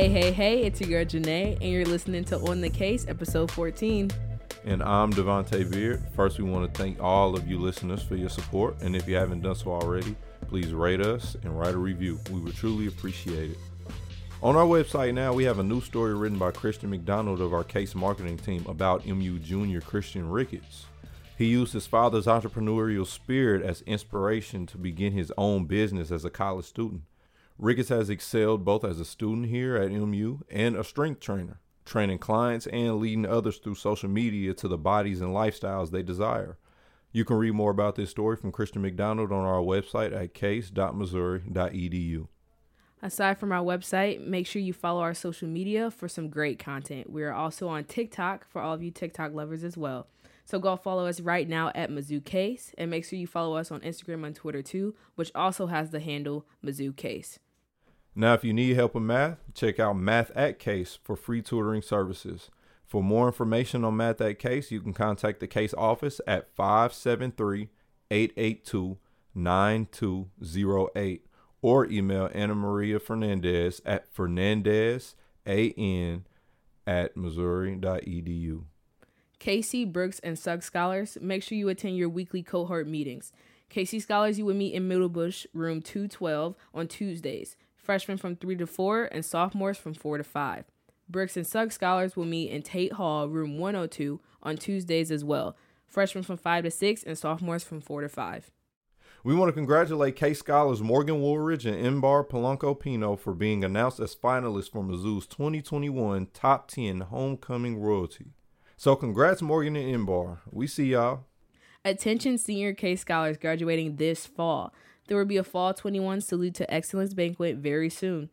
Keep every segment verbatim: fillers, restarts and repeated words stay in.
Hey, hey, hey, it's your girl Janae, and you're listening to On the Case, episode fourteen. And I'm Devontae Beard. First, we want to thank all of you listeners for your support, and if you haven't done so already, please rate us and write a review. We would truly appreciate it. On our website now, we have a new story written by Christian McDonald of our case marketing team about M U junior Christian Ricketts. He used his father's entrepreneurial spirit as inspiration to begin his own business as a college student. Ricketts has excelled both as a student here at M U and a strength trainer, training clients and leading others through social media to the bodies and lifestyles they desire. You can read more about this story from Christian McDonald on our website at case dot missouri dot e d u. Aside from our website, make sure you follow our social media for some great content. We are also on TikTok for all of you TikTok lovers as well. So go follow us right now at Mizzou Case, and make sure you follow us on Instagram and Twitter too, which also has the handle Mizzou Case. Now, if you need help with math, check out Math at Case for free tutoring services. For more information on Math at Case, you can contact the Case office at five seven three, eight eight two, nine two zero eight or email Anna Maria Fernandez at fernandezan at missouri dot e d u. K C, Brooks, and Sugg Scholars, make sure you attend your weekly cohort meetings. K C Scholars, you will meet in Middlebush, room two twelve, on Tuesdays. Freshmen from three to four and sophomores from four to five. Brooks and Sugg Scholars will meet in Tate Hall, room one oh two, on Tuesdays as well. Freshmen from five to six and sophomores from four to five. We want to congratulate Case Scholars Morgan Woolridge and Énbar Polanco Pino for being announced as finalists for Mizzou's twenty twenty-one Top ten Homecoming Royalty. So congrats, Morgan and Énbar. We see y'all. Attention senior Case Scholars graduating this fall. There will be a Fall twenty-one Salute to Excellence Banquet very soon.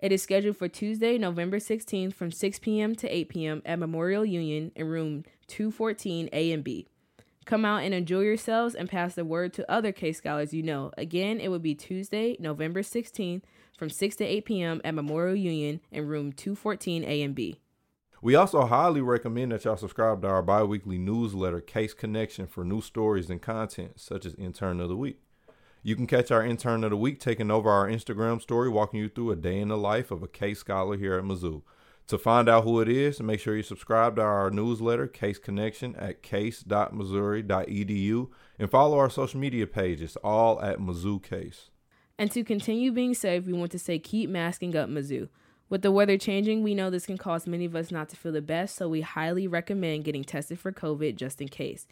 It is scheduled for Tuesday, November sixteenth from six p.m. to eight p.m. at Memorial Union in room two fourteen A and B. Come out and enjoy yourselves and pass the word to other Case Scholars you know. Again, it will be Tuesday, November sixteenth from six to eight p.m. at Memorial Union in room two fourteen A and B. We also highly recommend that y'all subscribe to our bi-weekly newsletter, Case Connection, for new stories and content, such as Intern of the Week. You can catch our Intern of the Week taking over our Instagram story, walking you through a day in the life of a Case Scholar here at Mizzou. To find out who it is, make sure you subscribe to our newsletter, Case Connection, at case dot missouri dot e d u, and follow our social media pages, all at Mizzou Case. And to continue being safe, we want to say keep masking up, Mizzou. With the weather changing, we know this can cause many of us not to feel the best, so we highly recommend getting tested for COVID just in case.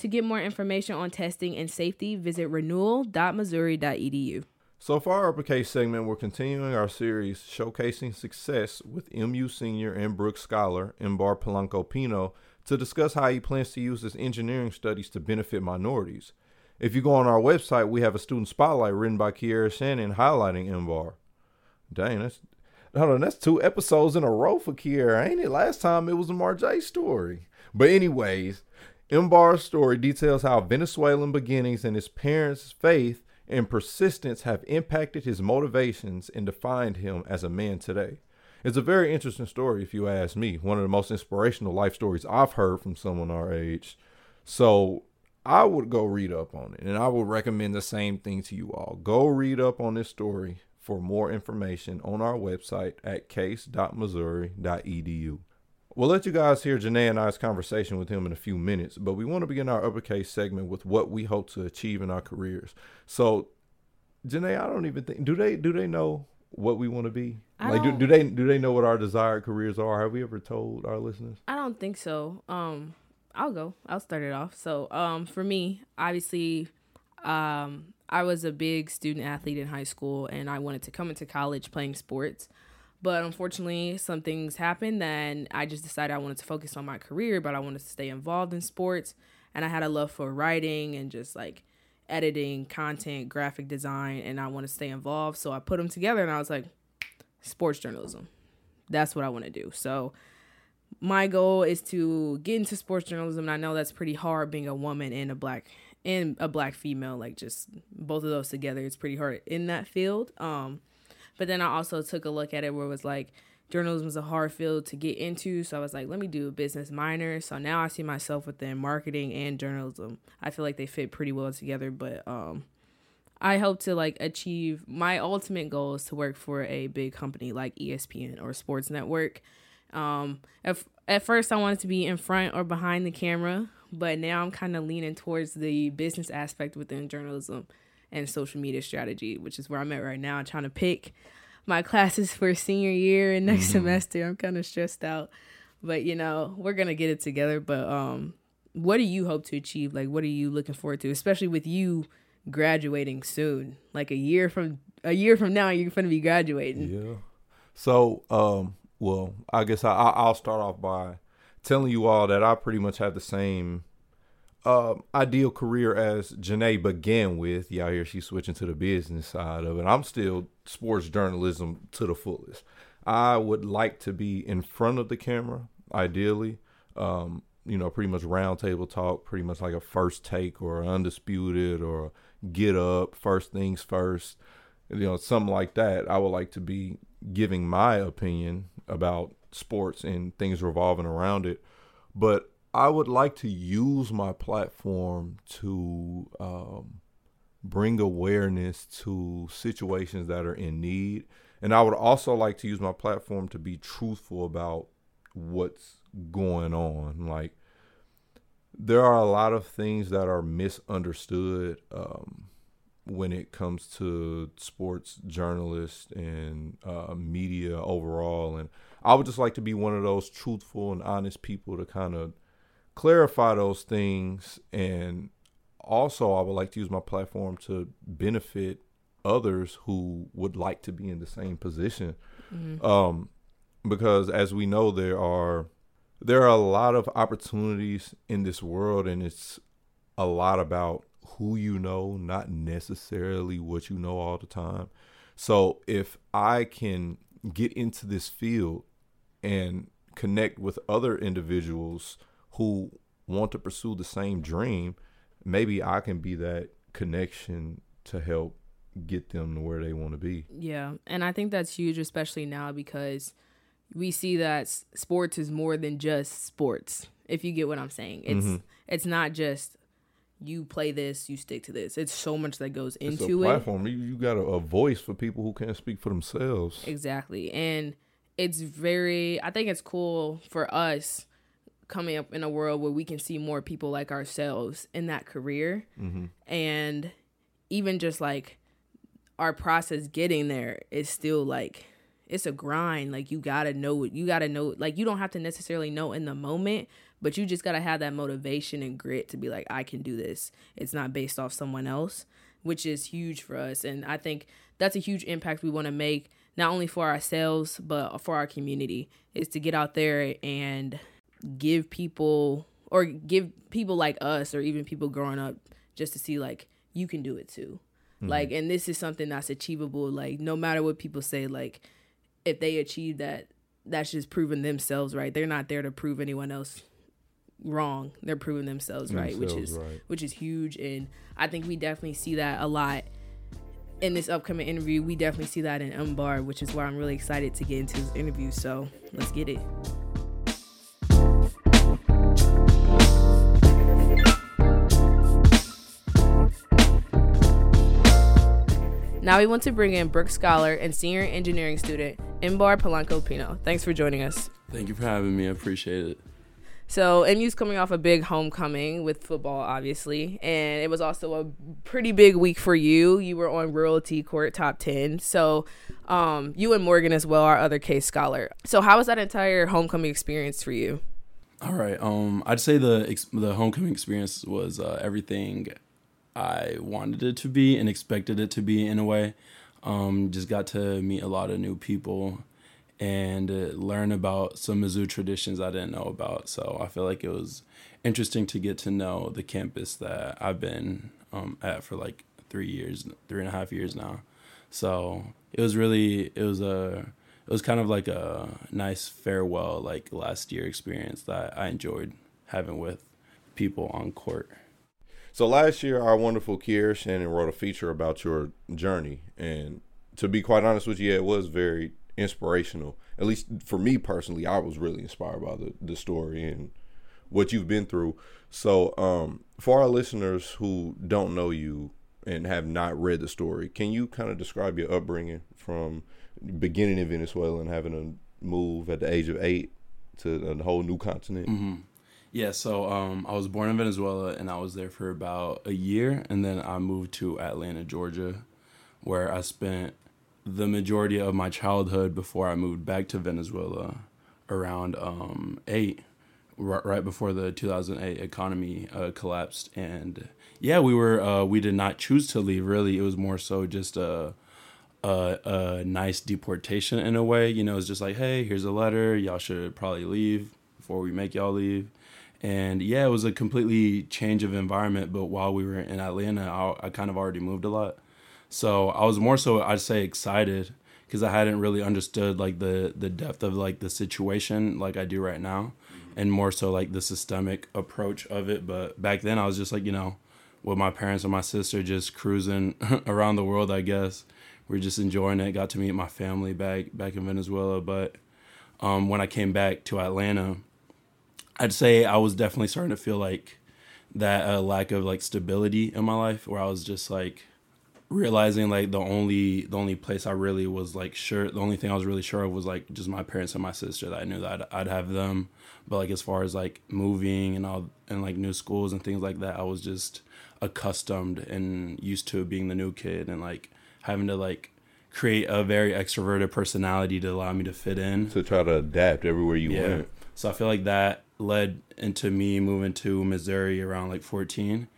To get more information on testing and safety, visit renewal dot missouri dot e d u. So for our upper case segment, we're continuing our series showcasing success with M U senior and Brooks scholar Énbar Polanco Pino to discuss how he plans to use his engineering studies to benefit minorities. If you go on our website, we have a student spotlight written by Kiera Shannon highlighting Énbar. Dang, that's... Hold on, that's two episodes in a row for Kiera, ain't it? Last time it was a Marjay story. But anyways, Énbar's story details how Venezuelan beginnings and his parents' faith and persistence have impacted his motivations and defined him as a man today. It's a very interesting story, if you ask me. One of the most inspirational life stories I've heard from someone our age. So I would go read up on it, and I would recommend the same thing to you all. Go read up on this story. For more information on our website at case dot missouri dot e d u. We'll let you guys hear Janae and I's conversation with him in a few minutes, but we want to begin our uppercase segment with what we hope to achieve in our careers. So, Janae, I don't even think do they do they know what we want to be? I like, do, do they do they know what our desired careers are? Have we ever told our listeners? I don't think so. Um, I'll go. I'll start it off. So, um, for me, obviously, um. I was a big student athlete in high school, and I wanted to come into college playing sports. But unfortunately, some things happened, and I just decided I wanted to focus on my career, but I wanted to stay involved in sports. And I had a love for writing and just like editing, content, graphic design, and I want to stay involved. So I put them together, and I was like, sports journalism. That's what I want to do. So my goal is to get into sports journalism, and I know that's pretty hard being a woman and a black and a black female, like just both of those together, it's pretty hard in that field. Um, but then I also took a look at it where it was like, journalism is a hard field to get into. So I was like, let me do a business minor. So now I see myself within marketing and journalism. I feel like they fit pretty well together, but um, I hope to like achieve my ultimate goal is to work for a big company like E S P N or Sports Network. Um, at, at first, I wanted to be in front or behind the camera, but now I'm kind of leaning towards the business aspect within journalism and social media strategy, which is where I'm at right now. I'm trying to pick my classes for senior year and next semester. I'm kind of stressed out, but you know, we're going to get it together. But um, what do you hope to achieve? Like, what are you looking forward to, especially with you graduating soon, like a year from a year from now, you're going to be graduating. Yeah. So, um, well, I guess I, I'll start off by telling you all that I pretty much have the same uh, ideal career as Janae began with. Y'all hear she's switching to the business side of it. I'm still sports journalism to the fullest. I would like to be in front of the camera, ideally. Um, you know, pretty much round table talk, pretty much like a First Take or Undisputed or Get Up, First Things First, you know, something like that. I would like to be giving my opinion about sports and things revolving around it, but I would like to use my platform to um, bring awareness to situations that are in need. And I would also like to use my platform to be truthful about what's going on. Like, there are a lot of things that are misunderstood um, when it comes to sports journalists and uh, media overall. And I would just like to be one of those truthful and honest people to kind of clarify those things. And also, I would like to use my platform to benefit others who would like to be in the same position. Mm-hmm. Um, because as we know, there are There are a lot of opportunities in this world, and it's a lot about who you know, not necessarily what you know all the time. So if I can get into this field and connect with other individuals who want to pursue the same dream, maybe I can be that connection to help get them to where they want to be. Yeah, and I think that's huge, especially now, because we see that sports is more than just sports, if you get what I'm saying. It's mm-hmm. it's not just you play this, you stick to this. It's so much that goes into it's a platform. It. You, you got a, a voice for people who can't speak for themselves. Exactly. And it's very, I think it's cool for us coming up in a world where we can see more people like ourselves in that career. Mm-hmm. And even just like our process getting there is still like, it's a grind. Like, you got to know it. You got to know, like, you don't have to necessarily know in the moment, but you just got to have that motivation and grit to be like, I can do this. It's not based off someone else, which is huge for us. And I think that's a huge impact we want to make, not only for ourselves, but for our community, is to get out there and give people or give people like us or even people growing up just to see, like, you can do it too. Mm-hmm. Like, and this is something that's achievable. Like, no matter what people say, like, if they achieve that, that's just proving themselves right. They're not there to prove anyone else wrong. They're proving themselves right, themselves which is right. which is huge. And I think we definitely see that a lot in this upcoming interview. We definitely see that in Énbar, which is why I'm really excited to get into this interview. So let's get it. Now we want to bring in Brooks Scholar and senior engineering student Énbar Polanco Pino. Thanks for joining us. Thank you for having me. I appreciate it. So M U's coming off a big homecoming with football, obviously, and it was also a pretty big week for you. You were on Rural T Court top ten. So um, you and Morgan as well, our other K C Scholar. So how was that entire homecoming experience for you? All right. Um, I'd say the ex- the homecoming experience was uh, everything I wanted it to be and expected it to be in a way. Um, just got to meet a lot of new people and uh, learn about some Mizzou traditions I didn't know about. So I feel like it was interesting to get to know the campus that I've been um, at for like three years, three and a half years now. So it was really, it was a, it was kind of like a nice farewell, like last year experience that I enjoyed having with people on court. So last year, our wonderful Kiera Shannon wrote a feature about your journey. And to be quite honest with you, yeah, it was very inspirational. At least for me personally, I was really inspired by the, the story and what you've been through. So um, for our listeners who don't know you, and have not read the story. Can you kind of describe your upbringing from beginning in Venezuela and having to move at the age of eight to a whole new continent? Mm-hmm. Yeah, so um, I was born in Venezuela, and I was there for about a year, and then I moved to Atlanta, Georgia, where I spent the majority of my childhood before I moved back to Venezuela around um, eight, r- right before the two thousand eight economy uh, collapsed. And yeah, we were uh, we did not choose to leave, really. It was more so just a, a, a nice deportation in a way. You know, it's just like, hey, here's a letter. Y'all should probably leave before we make y'all leave. And yeah, it was a completely change of environment. But while we were in Atlanta, I, I kind of already moved a lot. So I was more so, I'd say, excited because I hadn't really understood like the, the depth of like the situation like I do right now, and more so like the systemic approach of it. But back then I was just like, you know, with my parents and my sister just cruising around the world, I guess. We're just enjoying it. Got to meet my family back back in Venezuela. But um, when I came back to Atlanta, I'd say I was definitely starting to feel like that uh, lack of like stability in my life, where I was just like realizing like the only the only place I really was like sure, the only thing I was really sure of was like just my parents and my sister, that I knew that I'd, I'd have them. But like as far as like moving and all and like new schools and things like that, I was just accustomed and used to being the new kid and like having to like create a very extroverted personality to allow me to fit in. To try to adapt everywhere you yeah. went. So I feel like that led into me moving to Missouri around like fourteen,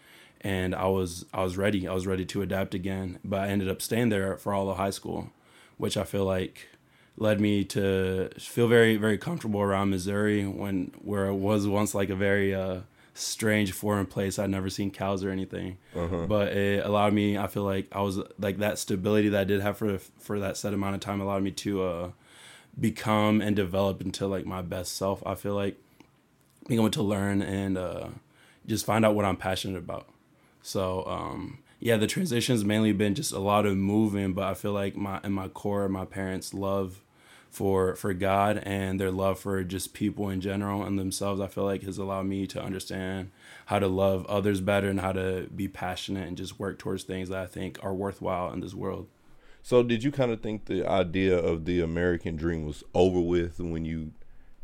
and I was I was ready I was ready to adapt again, but I ended up staying there for all of high school, which I feel like led me to feel very, very comfortable around Missouri, when where it was once like a very uh, strange foreign place. I'd never seen cows or anything, uh-huh. but it allowed me, I feel like I was like that stability that I did have for for that set amount of time allowed me to uh, become and develop into like my best self. I feel like being able to learn and uh, just find out what I'm passionate about. So, um, yeah, the transition's mainly been just a lot of moving, but I feel like my in my core, my parents' love for for God and their love for just people in general and themselves, I feel like has allowed me to understand how to love others better and how to be passionate and just work towards things that I think are worthwhile in this world. So did you kind of think the idea of the American dream was over with when you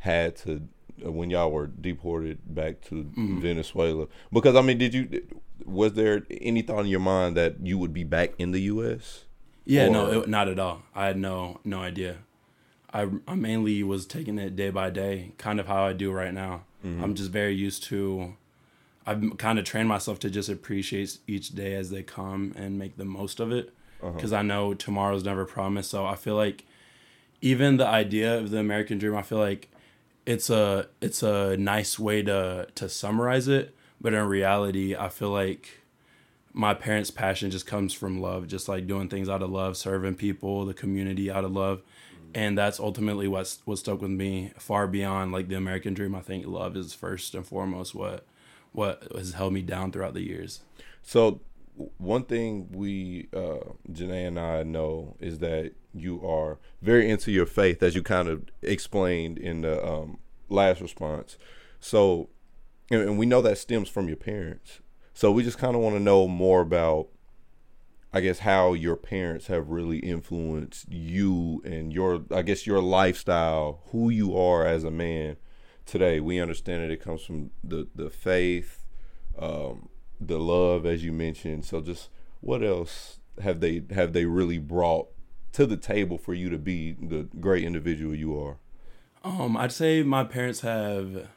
had to... when y'all were deported back to mm. Venezuela? Because I mean, did you, was there any thought in your mind that you would be back in the U S? Yeah, or? no, it, not at all. I had no, no idea. I, I mainly was taking it day by day, kind of how I do right now. Mm-hmm. I'm just very used to, I've kind of trained myself to just appreciate each day as they come and make the most of it. Because uh-huh. I know tomorrow's never promised. So I feel like even the idea of the American dream, I feel like It's a it's a nice way to to summarize it, but in reality, I feel like my parents' passion just comes from love, just like doing things out of love, serving people, the community out of love, and that's ultimately what's what stuck with me far beyond like the American dream. I think love is first and foremost what what has held me down throughout the years. So one thing we uh, Janae and I know is that you are very into your faith, as you kind of explained in the um, last response. So, and, and we know that stems from your parents. So we just kind of want to know more about, I guess, how your parents have really influenced you and your, I guess, your lifestyle, who you are as a man today. We understand that it comes from the, the faith, um, the love, as you mentioned. So just what else have they, have they really brought to the table for you to be the great individual you are? Um, I'd say my parents have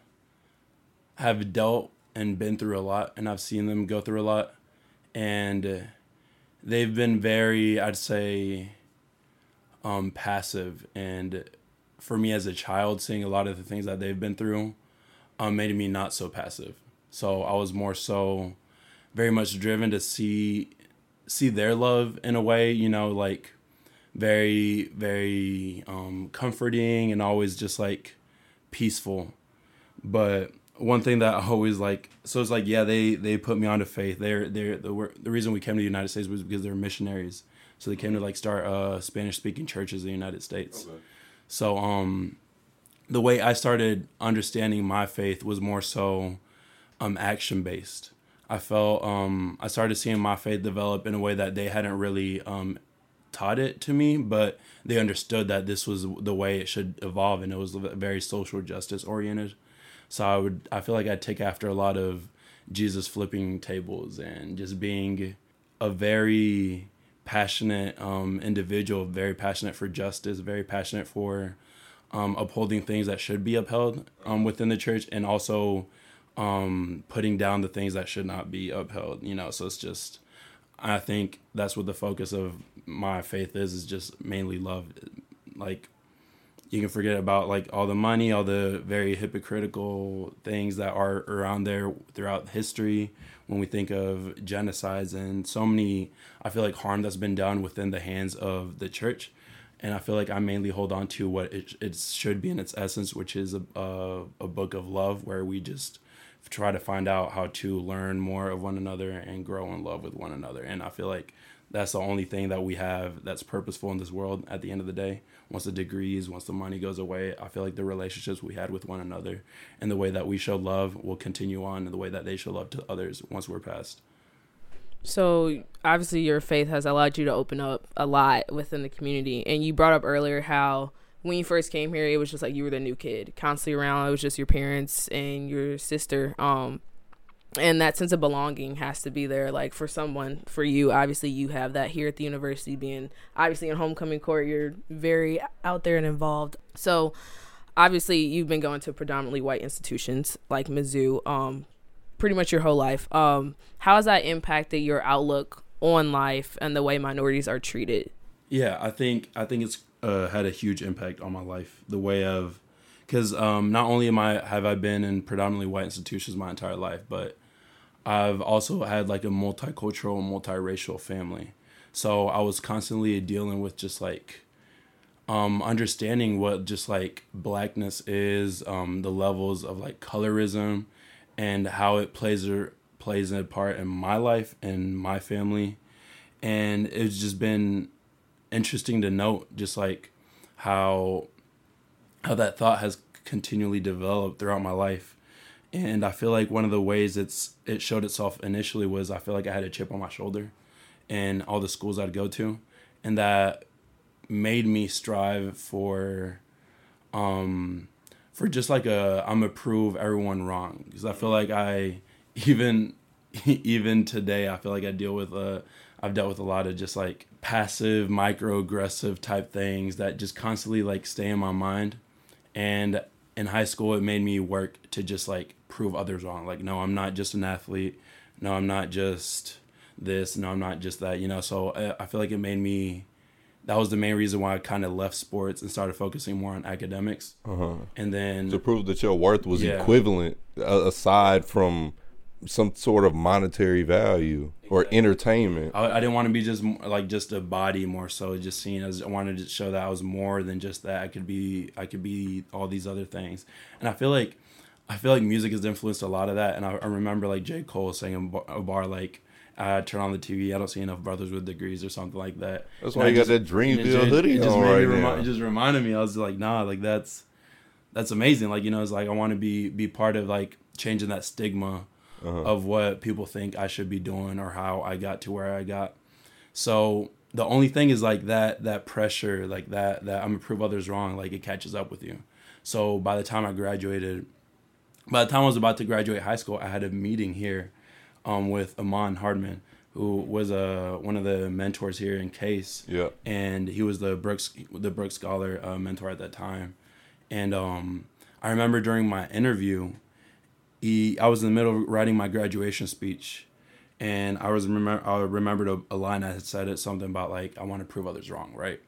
have dealt and been through a lot, and I've seen them go through a lot. And they've been very, I'd say, um, passive. And for me as a child, seeing a lot of the things that they've been through um, made me not so passive. So I was more so very much driven to see see their love in a way, you know, like, very, very um, comforting and always just like peaceful. But one thing that I always like, so it's like, yeah, they, they put me onto faith. They're, they're, the, were, the reason we came to the United States was because they're missionaries. So they came to like start uh, Spanish speaking churches in the United States. Okay. So um, the way I started understanding my faith was more so um, action based. I felt um, I started seeing my faith develop in a way that they hadn't really um, taught it to me, but they understood that this was the way it should evolve, and it was very social justice oriented. So I would, I feel like I take after a lot of Jesus flipping tables and just being a very passionate um, individual, very passionate for justice, very passionate for um, upholding things that should be upheld um, within the church, and also um, putting down the things that should not be upheld, you know. So it's just, I think that's what the focus of my faith is, is just mainly love. Like, you can forget about like all the money, all the very hypocritical things that are around there throughout history. When we think of genocides and so many, I feel like harm that's been done within the hands of the church. And I feel like I mainly hold on to what it, it should be in its essence, which is a, a, a book of love, where we just try to find out how to learn more of one another and grow in love with one another. And I feel like that's the only thing that we have that's purposeful in this world at the end of the day. Once the degrees, once the money goes away, I feel like the relationships we had with one another and the way that we show love will continue on, and the way that they show love to others once we're past. So obviously your faith has allowed you to open up a lot within the community. And you brought up earlier how when you first came here, it was just like you were the new kid constantly around. It was just your parents and your sister. Um, and that sense of belonging has to be there, like, for someone, for you. Obviously, you have that here at the university, being obviously in homecoming court. You're very out there and involved. So obviously you've been going to predominantly white institutions like Mizzou um, pretty much your whole life. Um, how has that impacted your outlook on life and the way minorities are treated? Yeah, I think I think it's Uh, had a huge impact on my life, the way of, because um, not only am I have I been in predominantly white institutions my entire life, but I've also had like a multicultural, multiracial family. So I was constantly dealing with just like um, understanding what just like blackness is, um, the levels of like colorism, and how it plays or plays a part in my life and my family. And it's just been interesting to note just like how how that thought has continually developed throughout my life. And I feel like one of the ways it's it showed itself initially was I feel like I had a chip on my shoulder in all the schools I'd go to, and that made me strive for um for just like a I'm gonna prove everyone wrong, because I feel like I even even today I feel like I deal with a I've dealt with a lot of just like passive, microaggressive type things that just constantly like stay in my mind. And in high school, it made me work to just like prove others wrong. Like, no, I'm not just an athlete. No, I'm not just this. No, I'm not just that, you know? So I, I feel like it made me, that was the main reason why I kind of left sports and started focusing more on academics. Uh-huh. And then to prove that your worth was yeah. equivalent aside from some sort of monetary value or exactly. entertainment. I, I didn't want to be just like just a body, more so just seen as, I wanted to show that I was more than just that. I could be, I could be all these other things. And I feel like, I feel like music has influenced a lot of that. And I, I remember like J. Cole saying a bar, like, I turn on the T V, I don't see enough brothers with degrees or something like that. That's why you got that Dreamville hoodie on right now. It just reminded me. I was like, nah, like that's, that's amazing. Like, you know, it's like, I want to be, be part of like changing that stigma Uh-huh. of what people think I should be doing or how I got to where I got. So the only thing is like that that pressure, like that that I'm gonna prove others wrong, like it catches up with you. So by the time I graduated, by the time I was about to graduate high school, I had a meeting here um, with Amon Hardeman, who was uh, one of the mentors here in Case. Yeah. And he was the Brooks the Brooks Scholar uh, mentor at that time. And um, I remember during my interview, He, I was in the middle of writing my graduation speech, and I was remember I remembered a, a line I had said, it something about like I want to prove others wrong, right?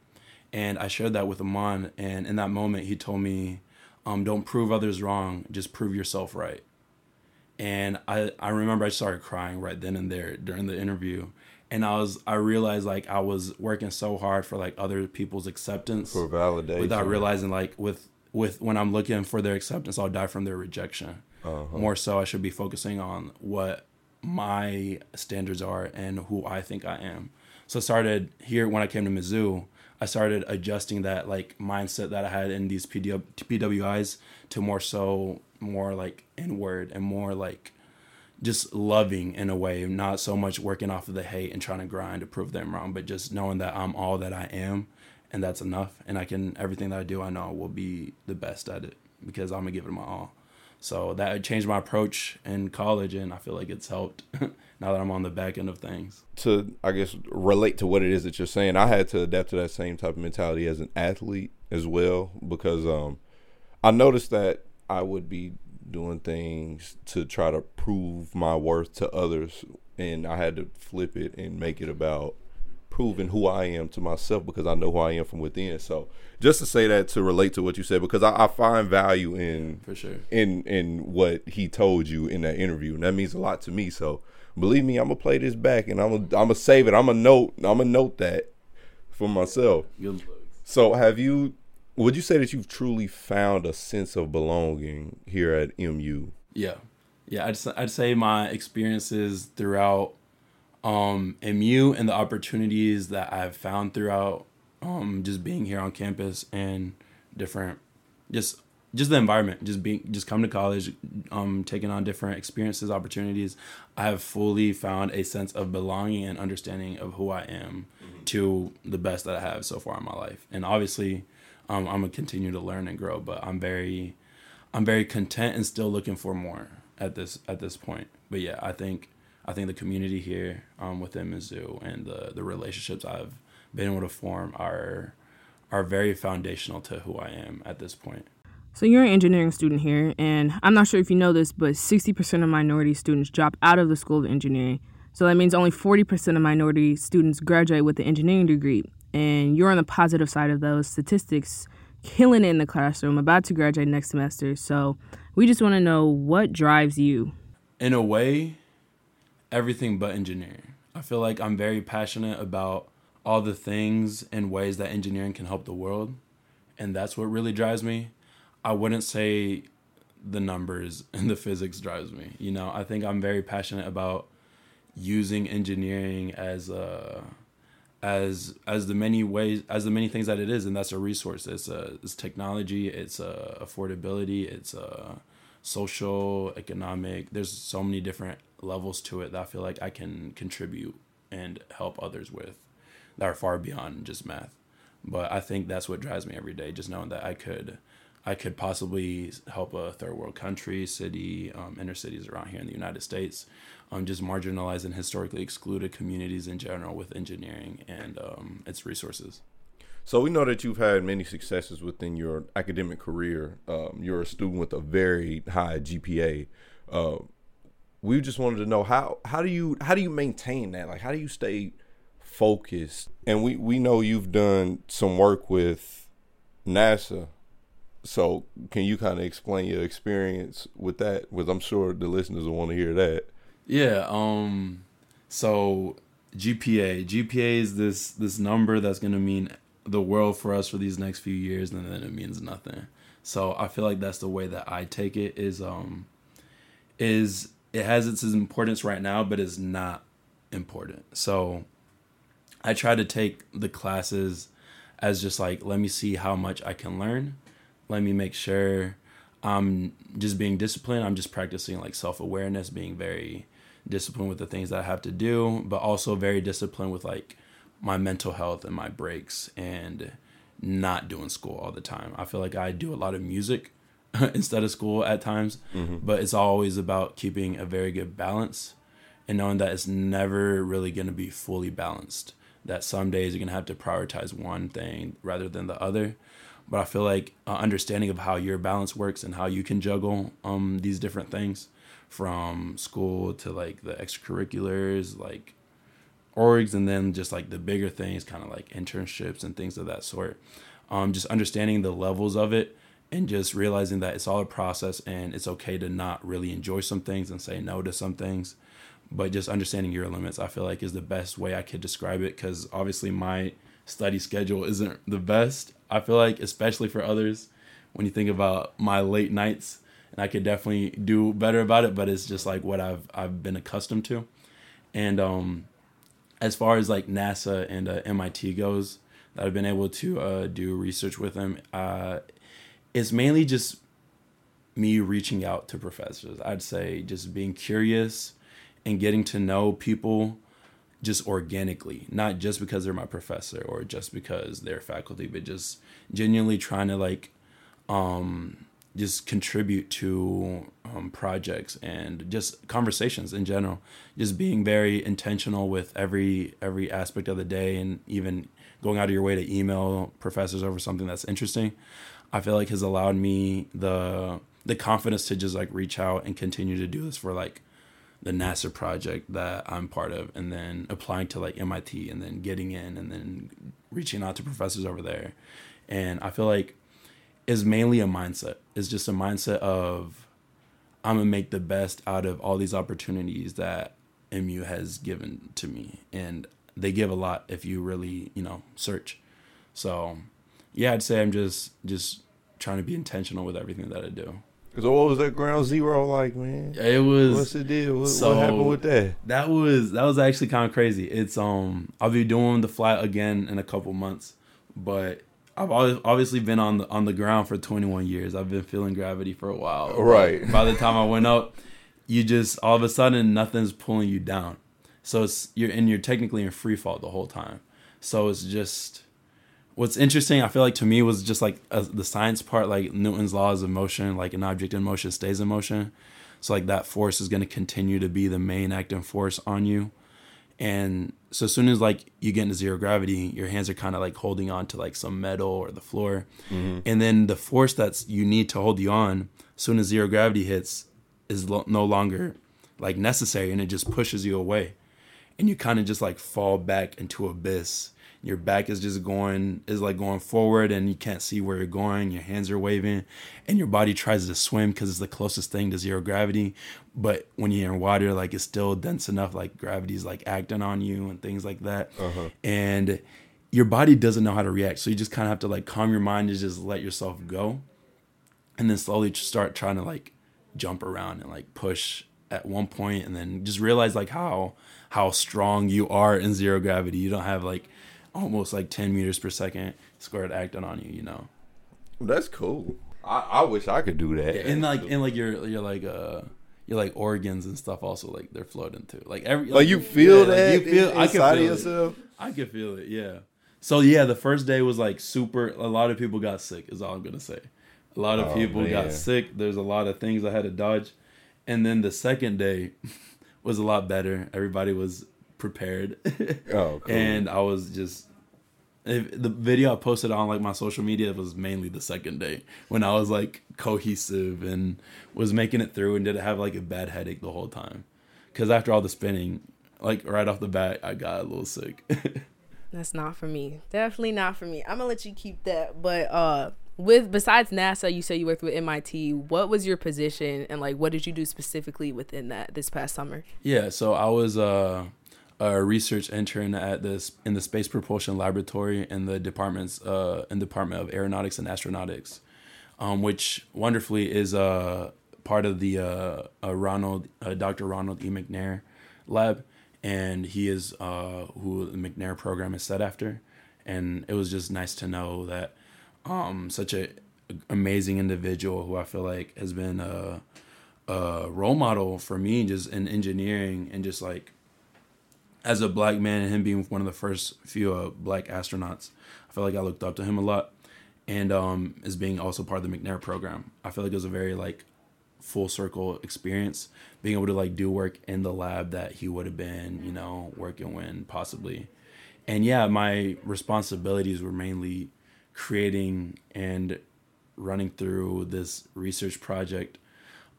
And I shared that with Amon, and in that moment he told me, um, "Don't prove others wrong, just prove yourself right." And I I remember I started crying right then and there during the interview, and I was I realized like I was working so hard for like other people's acceptance, for validation, without realizing like with with when I'm looking for their acceptance, I'll die from their rejection. Uh-huh. More so, I should be focusing on what my standards are and who I think I am. So I started here when I came to Mizzou, I started adjusting that like mindset that I had in these P W Is to more so more like inward and more like just loving in a way, not so much working off of the hate and trying to grind to prove them wrong, but just knowing that I'm all that I am and that's enough. And I can, everything that I do, I know I will be the best at it because I'm gonna give it my all. So that changed my approach in college, and I feel like it's helped now that I'm on the back end of things. To, I guess, relate to what it is that you're saying, I had to adapt to that same type of mentality as an athlete as well, because um, I noticed that I would be doing things to try to prove my worth to others, and I had to flip it and make it about proving who I am to myself, because I know who I am from within. So just to say that, to relate to what you said, because I, I find value in, for sure, in in what he told you in that interview, and that means a lot to me. So believe me, I'm gonna play this back, and I'm gonna, I'm gonna save it. I'm gonna note I'm gonna note that for myself. So have you? Would you say that you've truly found a sense of belonging here at M U? Yeah, yeah. I'd I'd say my experiences throughout um M U and the opportunities that I've found throughout um just being here on campus and different just just the environment, just being just come to college, um taking on different experiences, opportunities, I have fully found a sense of belonging and understanding of who I am to the best that I have so far in my life. And obviously um I'm gonna continue to learn and grow, but I'm very I'm very content and still looking for more at this at this point. But yeah, I think I think the community here um, within Mizzou and the, the relationships I've been able to form are are very foundational to who I am at this point. So you're an engineering student here, and I'm not sure if you know this, but sixty percent of minority students drop out of the School of Engineering. So that means only forty percent of minority students graduate with an engineering degree. And you're on the positive side of those statistics, killing it in the classroom, about to graduate next semester. So we just want to know what drives you. In a way, everything but engineering. I feel like I'm very passionate about all the things and ways that engineering can help the world, and that's what really drives me. I wouldn't say the numbers and the physics drives me. You know, I think I'm very passionate about using engineering as a as as the many ways as the many things that it is, and that's a resource. It's a it's technology. It's a affordability. It's a social, economic. There's so many different levels to it that I feel like I can contribute and help others with that are far beyond just math. But I think that's what drives me every day, just knowing that I could I could possibly help a third world country, city, um, inner cities around here in the United States, um, just marginalized and historically excluded communities in general with engineering and um, its resources. So we know that you've had many successes within your academic career. Um, you're a student with a very high G P A. Uh, we just wanted to know how how do you how do you maintain that? Like, how do you stay focused? And we, we know you've done some work with NASA. So can you kind of explain your experience with that? Because I'm sure the listeners will want to hear that. Yeah. Um. So G P A. G P A is this this number that's going to mean the world for us for these next few years, and then it means nothing. So I feel like that's the way that I take it. Is um, is it has its importance right now, but it's not important. So I try to take the classes as just like, let me see how much I can learn. Let me make sure I'm just being disciplined. I'm just practicing like self-awareness, being very disciplined with the things that I have to do, but also very disciplined with like my mental health and my breaks and not doing school all the time. I feel like I do a lot of music instead of school at times, mm-hmm. but it's always about keeping a very good balance and knowing that it's never really going to be fully balanced, that some days you're going to have to prioritize one thing rather than the other. But I feel like an understanding of how your balance works and how you can juggle um, these different things, from school to like the extracurriculars, like orgs, and then just like the bigger things, kind of like internships and things of that sort. Um, just understanding the levels of it and just realizing that it's all a process, and it's okay to not really enjoy some things and say no to some things, but just understanding your limits, I feel like, is the best way I could describe it. Cause obviously my study schedule isn't the best. I feel like, especially for others, when you think about my late nights, and I could definitely do better about it, but it's just like what I've, I've been accustomed to. And, um, as far as like NASA and uh, M I T goes, that I've been able to uh, do research with them, uh, it's mainly just me reaching out to professors. I'd say just being curious and getting to know people just organically, not just because they're my professor or just because they're faculty, but just genuinely trying to like um, just contribute to um, projects and just conversations in general. Just being very intentional with every every aspect of the day, and even going out of your way to email professors over something that's interesting, I feel like has allowed me the the confidence to just like reach out and continue to do this for like the NASA project that I'm part of, and then applying to like M I T, and then getting in, and then reaching out to professors over there. And I feel like it's mainly a mindset. It's just a mindset of I'm gonna make the best out of all these opportunities that M U has given to me. And they give a lot if you really, you know, search. So yeah, I'd say I'm just just trying to be intentional with everything that I do. So what was that ground zero like, man? It was. What's the deal? What, so what happened with that? That was that was actually kind of crazy. It's um I'll be doing the flight again in a couple months, but I've always obviously been on the on the ground for twenty-one years. I've been feeling gravity for a while. Right. By the time I went up, you just all of a sudden nothing's pulling you down. So it's you're and you're technically in free fall the whole time. So it's just. What's interesting, I feel like, to me, was just like uh, the science part, like Newton's laws of motion, like an object in motion stays in motion. So like that force is going to continue to be the main acting force on you. And so as soon as like you get into zero gravity, your hands are kind of like holding on to like some metal or the floor. Mm-hmm. And then the force that's you need to hold you on, as soon as zero gravity hits, is lo- no longer like necessary, and it just pushes you away. And you kind of just like fall back into abyss. Your back is just going, is like going forward, and you can't see where you're going. Your hands are waving, and your body tries to swim because it's the closest thing to zero gravity. But when you're in water, like it's still dense enough, like gravity's like acting on you and things like that. Uh-huh. And your body doesn't know how to react. So you just kind of have to like calm your mind and just let yourself go. And then slowly start trying to like jump around and like push at one point, and then just realize like how, how strong you are in zero gravity. You don't have like, almost like ten meters per second squared acting on you, you know. That's cool. I, I wish I could do that. Yeah, and like and like your your like uh your like organs and stuff also like they're floating too. Like every like, like you feel yeah, that like you feel inside I can feel of yourself. It. I can feel it. Yeah. So yeah, the first day was like super. A lot of people got sick. Is all I'm gonna say. A lot of oh, people man. got sick. There's a lot of things I had to dodge, and then the second day was a lot better. Everybody was prepared. Oh, cool. And I was just if the video I posted on like my social media was mainly the second day when I was like cohesive and was making it through and didn't have like a bad headache the whole time, because after all the spinning, like right off the bat, I got a little sick. That's not for me. Definitely not for me. I'm gonna let you keep that. But uh with besides NASA, you say you worked with M I T. What was your position, and like what did you do specifically within that this past summer? Yeah, so I was uh a research intern at this in the Space Propulsion Laboratory in the departments uh in the Department of Aeronautics and Astronautics, um, which wonderfully is a uh, part of the uh, uh Ronald uh, Doctor Ronald E. McNair lab, and he is uh who the McNair program is set after, and it was just nice to know that um such a amazing individual who I feel like has been a, a role model for me just in engineering, and just like as a black man and him being one of the first few uh, black astronauts, I feel like I looked up to him a lot. And um, as being also part of the McNair program, I feel like it was a very like full circle experience, being able to like do work in the lab that he would have been, you know, working when possibly. And yeah, my responsibilities were mainly creating and running through this research project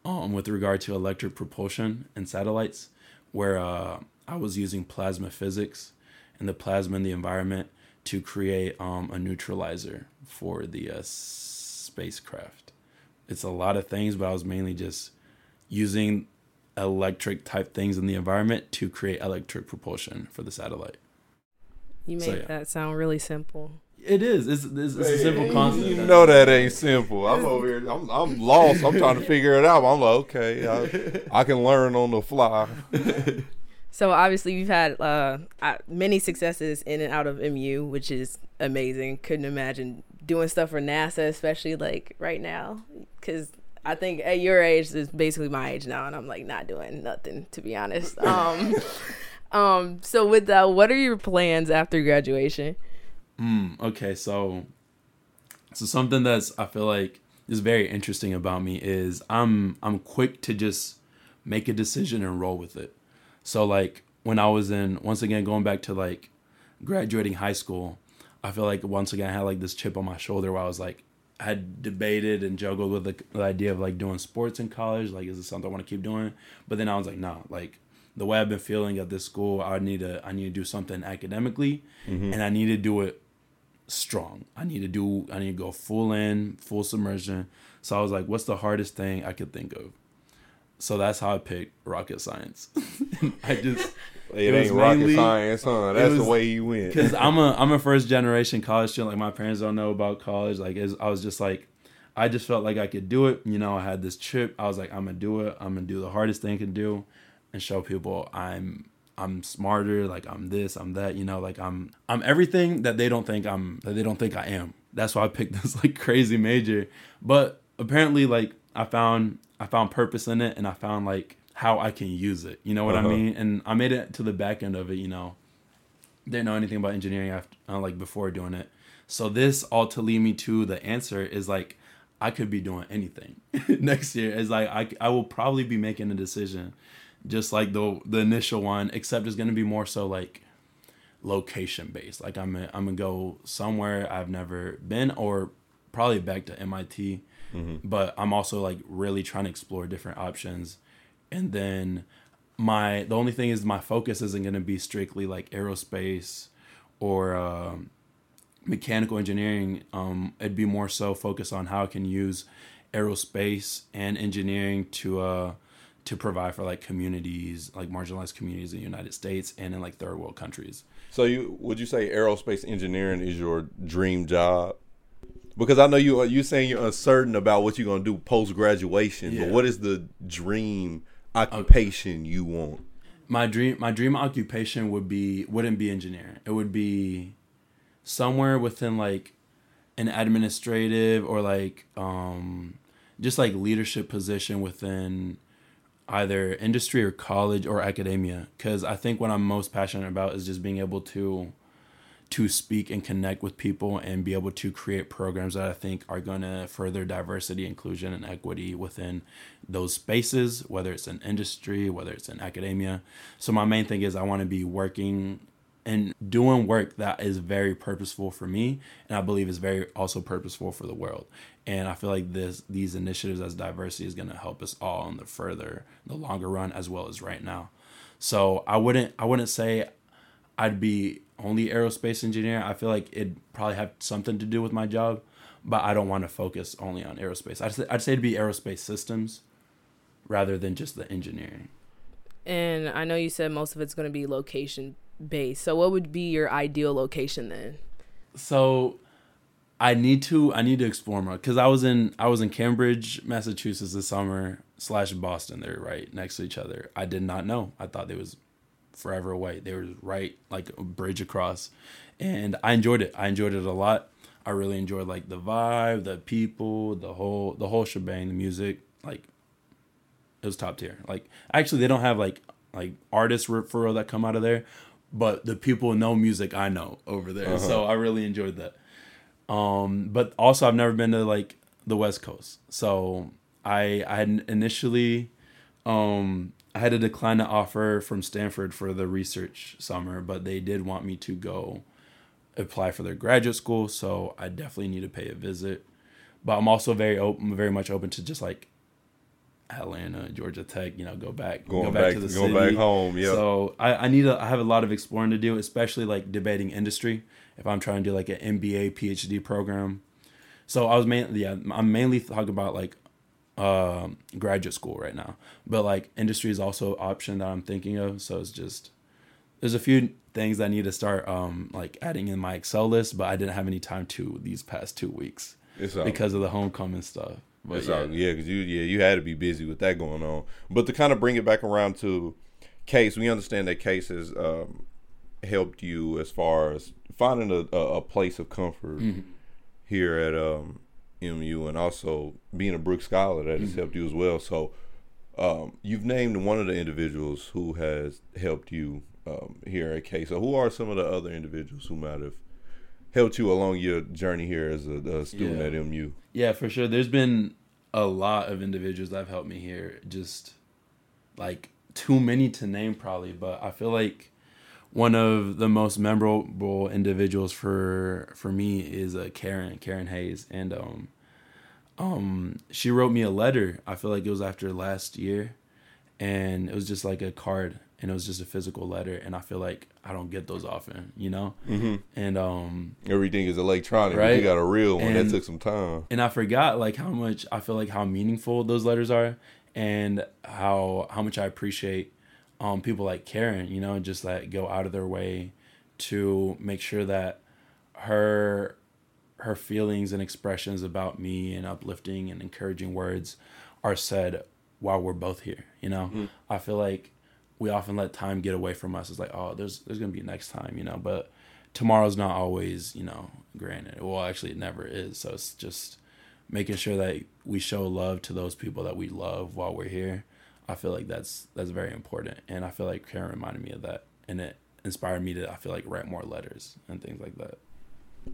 um, with regard to electric propulsion and satellites, where uh, I was using plasma physics and the plasma in the environment to create um, a neutralizer for the uh, spacecraft. It's a lot of things, but I was mainly just using electric type things in the environment to create electric propulsion for the satellite. You make so, yeah. that sound really simple. It is. It's, it's, it's a simple concept. You know that ain't simple. I'm over here. I'm, I'm lost. I'm trying to figure it out. I'm like, okay, I, I can learn on the fly. So obviously we've had uh, many successes in and out of M U, which is amazing. Couldn't imagine doing stuff for NASA, especially like right now, because I think at your age is basically my age now, and I'm like not doing nothing, to be honest. Um, um. So with that, what are your plans after graduation? Mm, okay, so so something that's I feel like is very interesting about me is I'm I'm quick to just make a decision and roll with it. So like when I was in, once again going back to like graduating high school, I feel like once again I had like this chip on my shoulder where I was like, I had debated and juggled with the, the idea of like doing sports in college. Like, is this something I want to keep doing? But then I was like, nah, like the way I've been feeling at this school, I need to, I need to do something academically, mm-hmm. and I need to do it strong. I need to do, I need to go full in, full submersion. So I was like, what's the hardest thing I could think of? So that's how I picked rocket science. I just, it, it ain't rocket mainly, science, huh? That's was, the way you win. Because I'm a I'm a first generation college student. Like my parents don't know about college. Like it was, I was just like, I just felt like I could do it. You know, I had this trip. I was like, I'm gonna do it. I'm gonna do the hardest thing I can do, and show people I'm I'm smarter. Like I'm this, I'm that. You know, like I'm I'm everything that they don't think I'm that they don't think I am. That's why I picked this like crazy major. But apparently, like I found I found purpose in it, and I found like how I can use it. You know what uh-huh. I mean? And I made it to the back end of it, you know. Didn't know anything about engineering after, uh, like before doing it. So this all to lead me to the answer is like, I could be doing anything next year. It's like, I, I will probably be making a decision just like the the initial one, except it's going to be more so like location based. Like I'm a, I'm going to go somewhere I've never been, or probably back to M I T. Mm-hmm. But I'm also like really trying to explore different options. And then my the only thing is my focus isn't going to be strictly like aerospace or uh, mechanical engineering. Um, it'd be more so focused on how I can use aerospace and engineering to uh, to provide for like communities, like marginalized communities in the United States and in like third world countries. So you would you say aerospace engineering is your dream job? Because I know you you saying you're uncertain about what you're going to do post-graduation, yeah. but what is the dream occupation you want? My dream my dream occupation would be wouldn't be engineering. It would be somewhere within like an administrative or like um just like leadership position within either industry or college or academia, cuz I think what I'm most passionate about is just being able to to speak and connect with people and be able to create programs that I think are going to further diversity, inclusion, and equity within those spaces, whether it's in industry, whether it's in academia. So my main thing is I want to be working and doing work that is very purposeful for me, and I believe is very also purposeful for the world. And I feel like this these initiatives as diversity is going to help us all in the further, the longer run, as well as right now. So I wouldn't I wouldn't say I'd be only aerospace engineer. I feel like it'd probably have something to do with my job, but I don't want to focus only on aerospace. I'd say, I'd say it'd be aerospace systems rather than just the engineering. And I know you said most of it's going to be location based. So what would be your ideal location then? So I need to, I need to explore more, because I was in, I was in Cambridge, Massachusetts this summer slash Boston. They're right next to each other. I did not know. I thought they was forever away. They were right like a bridge across, and I enjoyed it. I enjoyed it a lot. I really enjoyed like the vibe, the people, the whole the whole shebang, the music. Like it was top tier. Like actually, they don't have like like artists for real that come out of there, but the people know music I know over there. Uh-huh. So I really enjoyed that. Um, but also I've never been to like the West Coast, so I I had initially. Um, I had to decline an offer from Stanford for the research summer, but they did want me to go apply for their graduate school, so I definitely need to pay a visit. But I'm also very open, very much open to just like Atlanta, Georgia Tech, you know, go back, going go back, back to the going city, back home. Yeah. So I, I need a, I have a lot of exploring to do, especially like debating industry. If I'm trying to do like an M B A, P H D program, so I was mainly, yeah, I'm mainly talking about like. Uh, graduate school right now, but like industry is also an option that I'm thinking of. So it's just there's a few things I need to start um like adding in my Excel list, but I didn't have any time to these past two weeks it's because of the homecoming stuff. But it's yeah, because yeah, you yeah you had to be busy with that going on. But to kind of bring it back around to Case, we understand that Case has um, helped you as far as finding a, a place of comfort mm-hmm. here at um M U, and also being a Brooks Scholar, that has mm-hmm. helped you as well. So um, you've named one of the individuals who has helped you um, here at Case. So who are some of the other individuals who might have helped you along your journey here as a, a student yeah. at M U? Yeah, for sure. There's been a lot of individuals that have helped me here. Just like too many to name probably, but I feel like one of the most memorable individuals for for me is uh, Karen, Karen Hayes. And um, um, she wrote me a letter. I feel like it was after last year, and it was just like a card, and it was just a physical letter, and I feel like I don't get those often, you know? Mm-hmm. And um, everything is electronic, right? But you got a real one. And that took some time. And I forgot like how much, I feel like how meaningful those letters are, and how how much I appreciate um, people like Karen, you know, just like go out of their way to make sure that her her feelings and expressions about me and uplifting and encouraging words are said while we're both here, you know? Mm. I feel like we often let time get away from us. It's like, oh, there's there's going to be next time, you know, but tomorrow's not always, you know, granted. Well, actually it never is. So it's just making sure that we show love to those people that we love while we're here. I feel like that's that's very important. And I feel like Karen reminded me of that. And it inspired me to, I feel like, write more letters and things like that.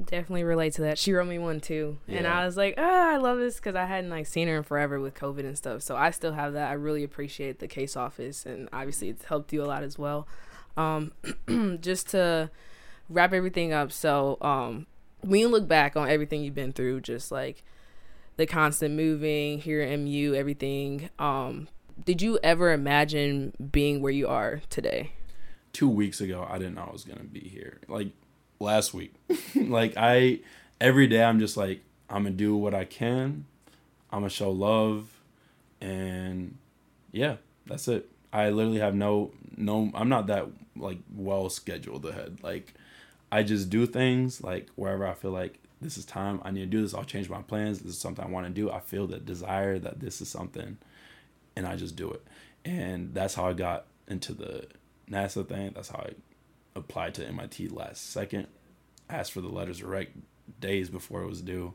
Definitely relate to that. She wrote me one, too. Yeah. And I was like, oh, I love this, because I hadn't, like, seen her in forever with COVID and stuff. So I still have that. I really appreciate the Case office. And obviously, it's helped you a lot as well. Um, just to wrap everything up. So um, when you look back on everything you've been through, just, like, the constant moving here at M U, everything. Um, did you ever imagine being where you are today? Two weeks ago, I didn't know I was going to be here. Like, last week. Like, I, every day I'm just like, I'm going to do what I can. I'm going to show love. And yeah, that's it. I literally have no, no, I'm not that, like, well scheduled ahead. Like, I just do things, like, wherever I feel like, this is time I need to do this. I'll change my plans. This is something I want to do. I feel that desire that this is something, and I just do it. And that's how I got into the NASA thing. That's how I applied to M I T last second. I asked for the letters direct days before it was due.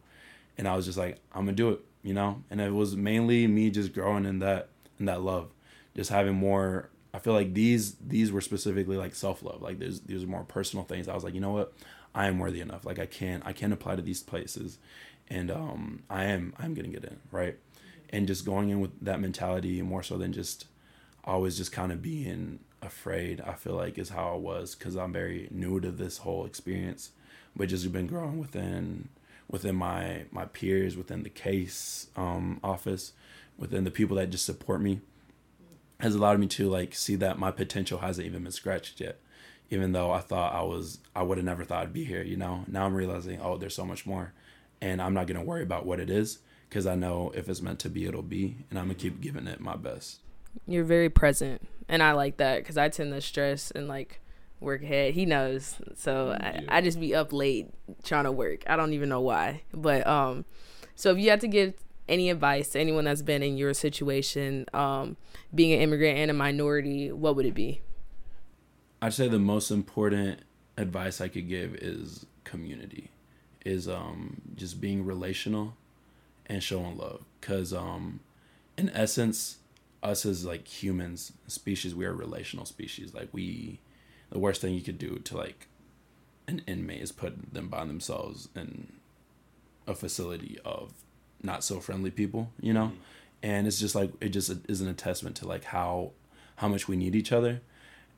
And I was just like, I'm going to do it, you know? And it was mainly me just growing in that, in that love, just having more. I feel like these, these were specifically like self-love. Like there's, these are more personal things. I was like, you know what? I am worthy enough. Like I can, I can apply to these places, and um, I am, I'm gonna get in, right? And just going in with that mentality more so than just always just kind of being afraid. I feel like is how I was, because I'm very new to this whole experience, but just been growing within, within my my peers, within the Case um, office, within the people that just support me, has allowed me to like see that my potential hasn't even been scratched yet. Even though I thought I was, I would have never thought I'd be here, you know? Now I'm realizing, oh, there's so much more. And I'm not gonna worry about what it is, because I know if it's meant to be, it'll be. And I'm gonna keep giving it my best. You're very present. And I like that, because I tend to stress and like work ahead. He knows. So yeah. I, I just be up late trying to work. I don't even know why. But um, so if you had to give any advice to anyone that's been in your situation, um, being an immigrant and a minority, what would it be? I'd say the most important advice I could give is community, is um, just being relational and showing love. Because um, in essence, us as like humans, species, we are relational species. Like we, the worst thing you could do to like an inmate is put them by themselves in a facility of not so friendly people, you know? Mm-hmm. And it's just like, it just isn't a testament to like how, how much we need each other.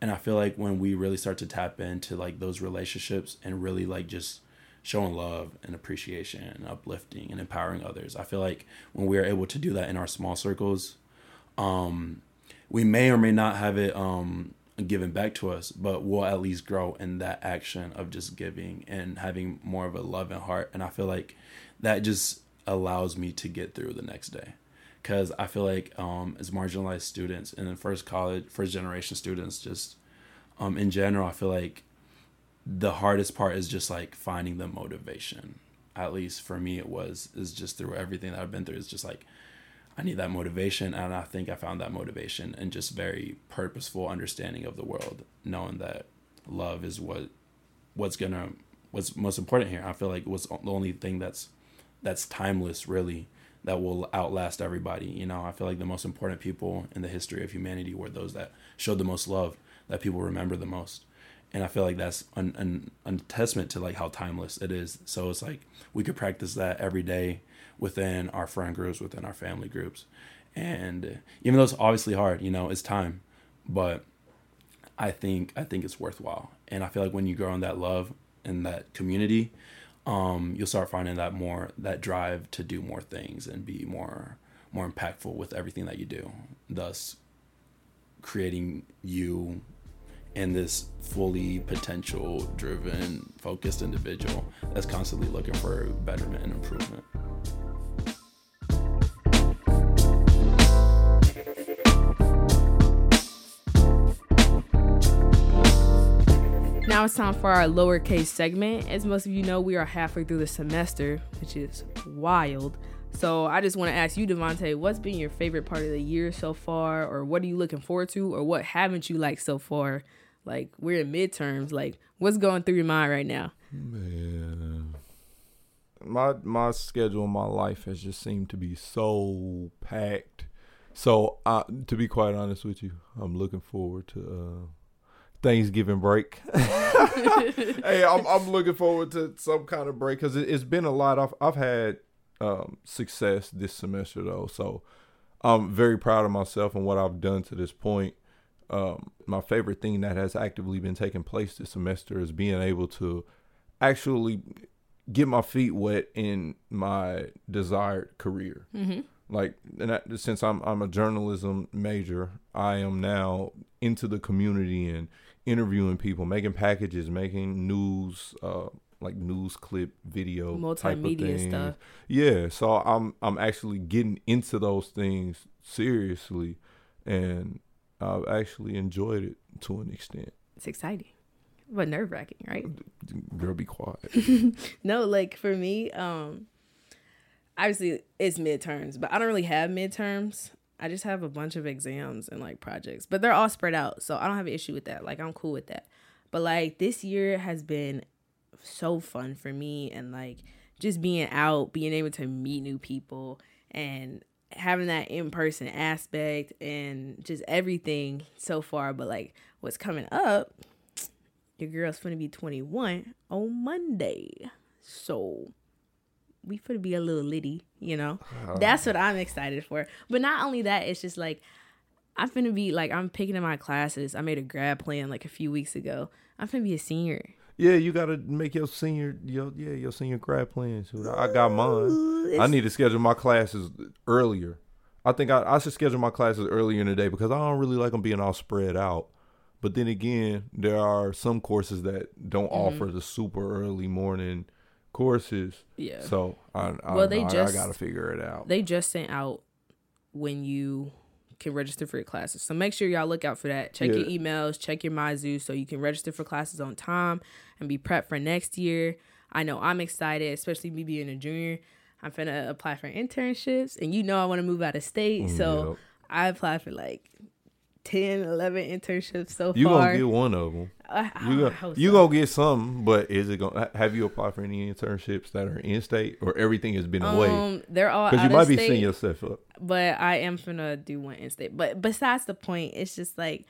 And I feel like when we really start to tap into like those relationships and really like just showing love and appreciation and uplifting and empowering others, I feel like when we are able to do that in our small circles, um, we may or may not have it um, given back to us, but we'll at least grow in that action of just giving and having more of a loving heart. And I feel like that just allows me to get through the next day. Because I feel like um, as marginalized students and then first college, first generation students, just um, in general, I feel like the hardest part is just like finding the motivation. At least for me, it was, is just through everything that I've been through. It's just like, I need that motivation. And I think I found that motivation and just very purposeful understanding of the world, knowing that love is what, what's gonna, what's most important here. I feel like what's the only thing that's that's timeless, really, that will outlast everybody. You know, I feel like the most important people in the history of humanity were those that showed the most love, that people remember the most. And I feel like that's an, an, an testament to like how timeless it is. So it's like we could practice that every day within our friend groups, within our family groups. And even though it's obviously hard, you know, it's time, but I think, I think it's worthwhile. And I feel like when you grow in that love and that community, um, you'll start finding that more, that drive to do more things and be more, more impactful with everything that you do, thus creating you and this fully potential driven, focused individual that's constantly looking for betterment and improvement. Now it's time for our lowercase segment. As most of you know, we are halfway through the semester, which is wild. So I just want to ask you, Devontae, what's been your favorite part of the year so far? Or what are you looking forward to? Or what haven't you liked so far? Like, we're in midterms. Like, what's going through your mind right now? Man. My my schedule, my life has just seemed to be so packed. So, I, to be quite honest with you, I'm looking forward to uh, Thanksgiving break. Hey, I'm, I'm looking forward to some kind of break because it, it's been a lot. I've, I've had... Um, success this semester though, so I'm very proud of myself and what I've done to this point. Um, my favorite thing that has actively been taking place this semester is being able to actually get my feet wet in my desired career. Mm-hmm. Like, and that, since I'm I'm a journalism major, I am now into the community and interviewing people, making packages, making news. Uh, like news clip, video, multimedia stuff. Yeah, so I'm I'm actually getting into those things seriously, and I've actually enjoyed it to an extent. It's exciting, but nerve-wracking, right? Girl, be quiet. No, like for me, um, obviously it's midterms, but I don't really have midterms. I just have a bunch of exams and like projects, but they're all spread out, so I don't have an issue with that. Like, I'm cool with that. But like this year has been so fun for me, and like just being out, being able to meet new people and having that in-person aspect and just everything so far. But like what's coming up, your girl's finna be twenty-one on Monday, so we finna be a little litty, you know. Oh. That's what I'm excited for. But not only that, it's just like I'm finna be like, I'm picking up my classes. I made a grad plan like a few weeks ago. I'm finna be a senior. Yeah, you gotta make your senior, your yeah, your senior grad plans. I got mine. It's... I need to schedule my classes earlier. I think I, I should schedule my classes earlier in the day because I don't really like them being all spread out. But then again, there are some courses that don't mm-hmm. offer the super early morning courses. Yeah. So I, I, well, they I, just, I gotta figure it out. They just sent out when you can register for your classes, so make sure y'all look out for that. Check yeah. your emails, check your Mizzou, so you can register for classes on time and be prepped for next year. I know I'm excited, especially me being a junior. I'm finna apply for internships, and you know I want to move out of state, mm, so yep. I applied for like ten, eleven internships so you far. You gonna get one of them. I, I, you gonna, so. you gonna get some, but is it gonna? Have you applied for any internships that are in state, or everything has been um, away? They're all because you might be setting yourself up. But I am gonna do one in state. But besides the point, it's just like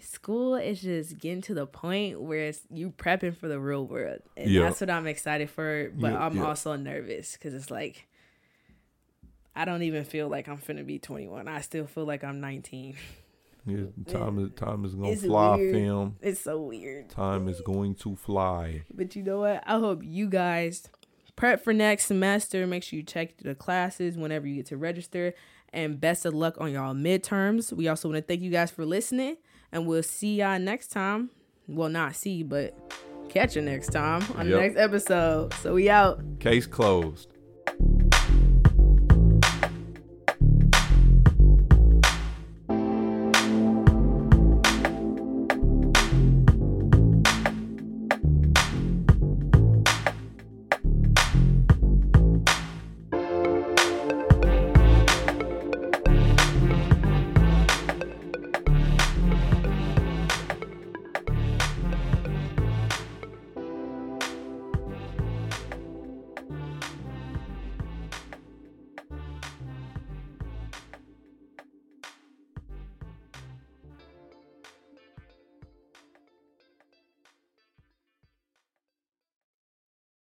school is just getting to the point where it's you prepping for the real world, and yeah. that's what I'm excited for. But yeah, I'm yeah. also nervous because it's like, I don't even feel like I'm finna be twenty-one. I still feel like I'm nineteen. Yeah, time is time is gonna it's fly. Weird. Film. It's so weird. Time is going to fly. But you know what? I hope you guys prep for next semester. Make sure you check the classes whenever you get to register. And best of luck on y'all midterms. We also want to thank you guys for listening, and we'll see y'all next time. Well, not see, but catch you next time on yep. the next episode. So we out. Case closed.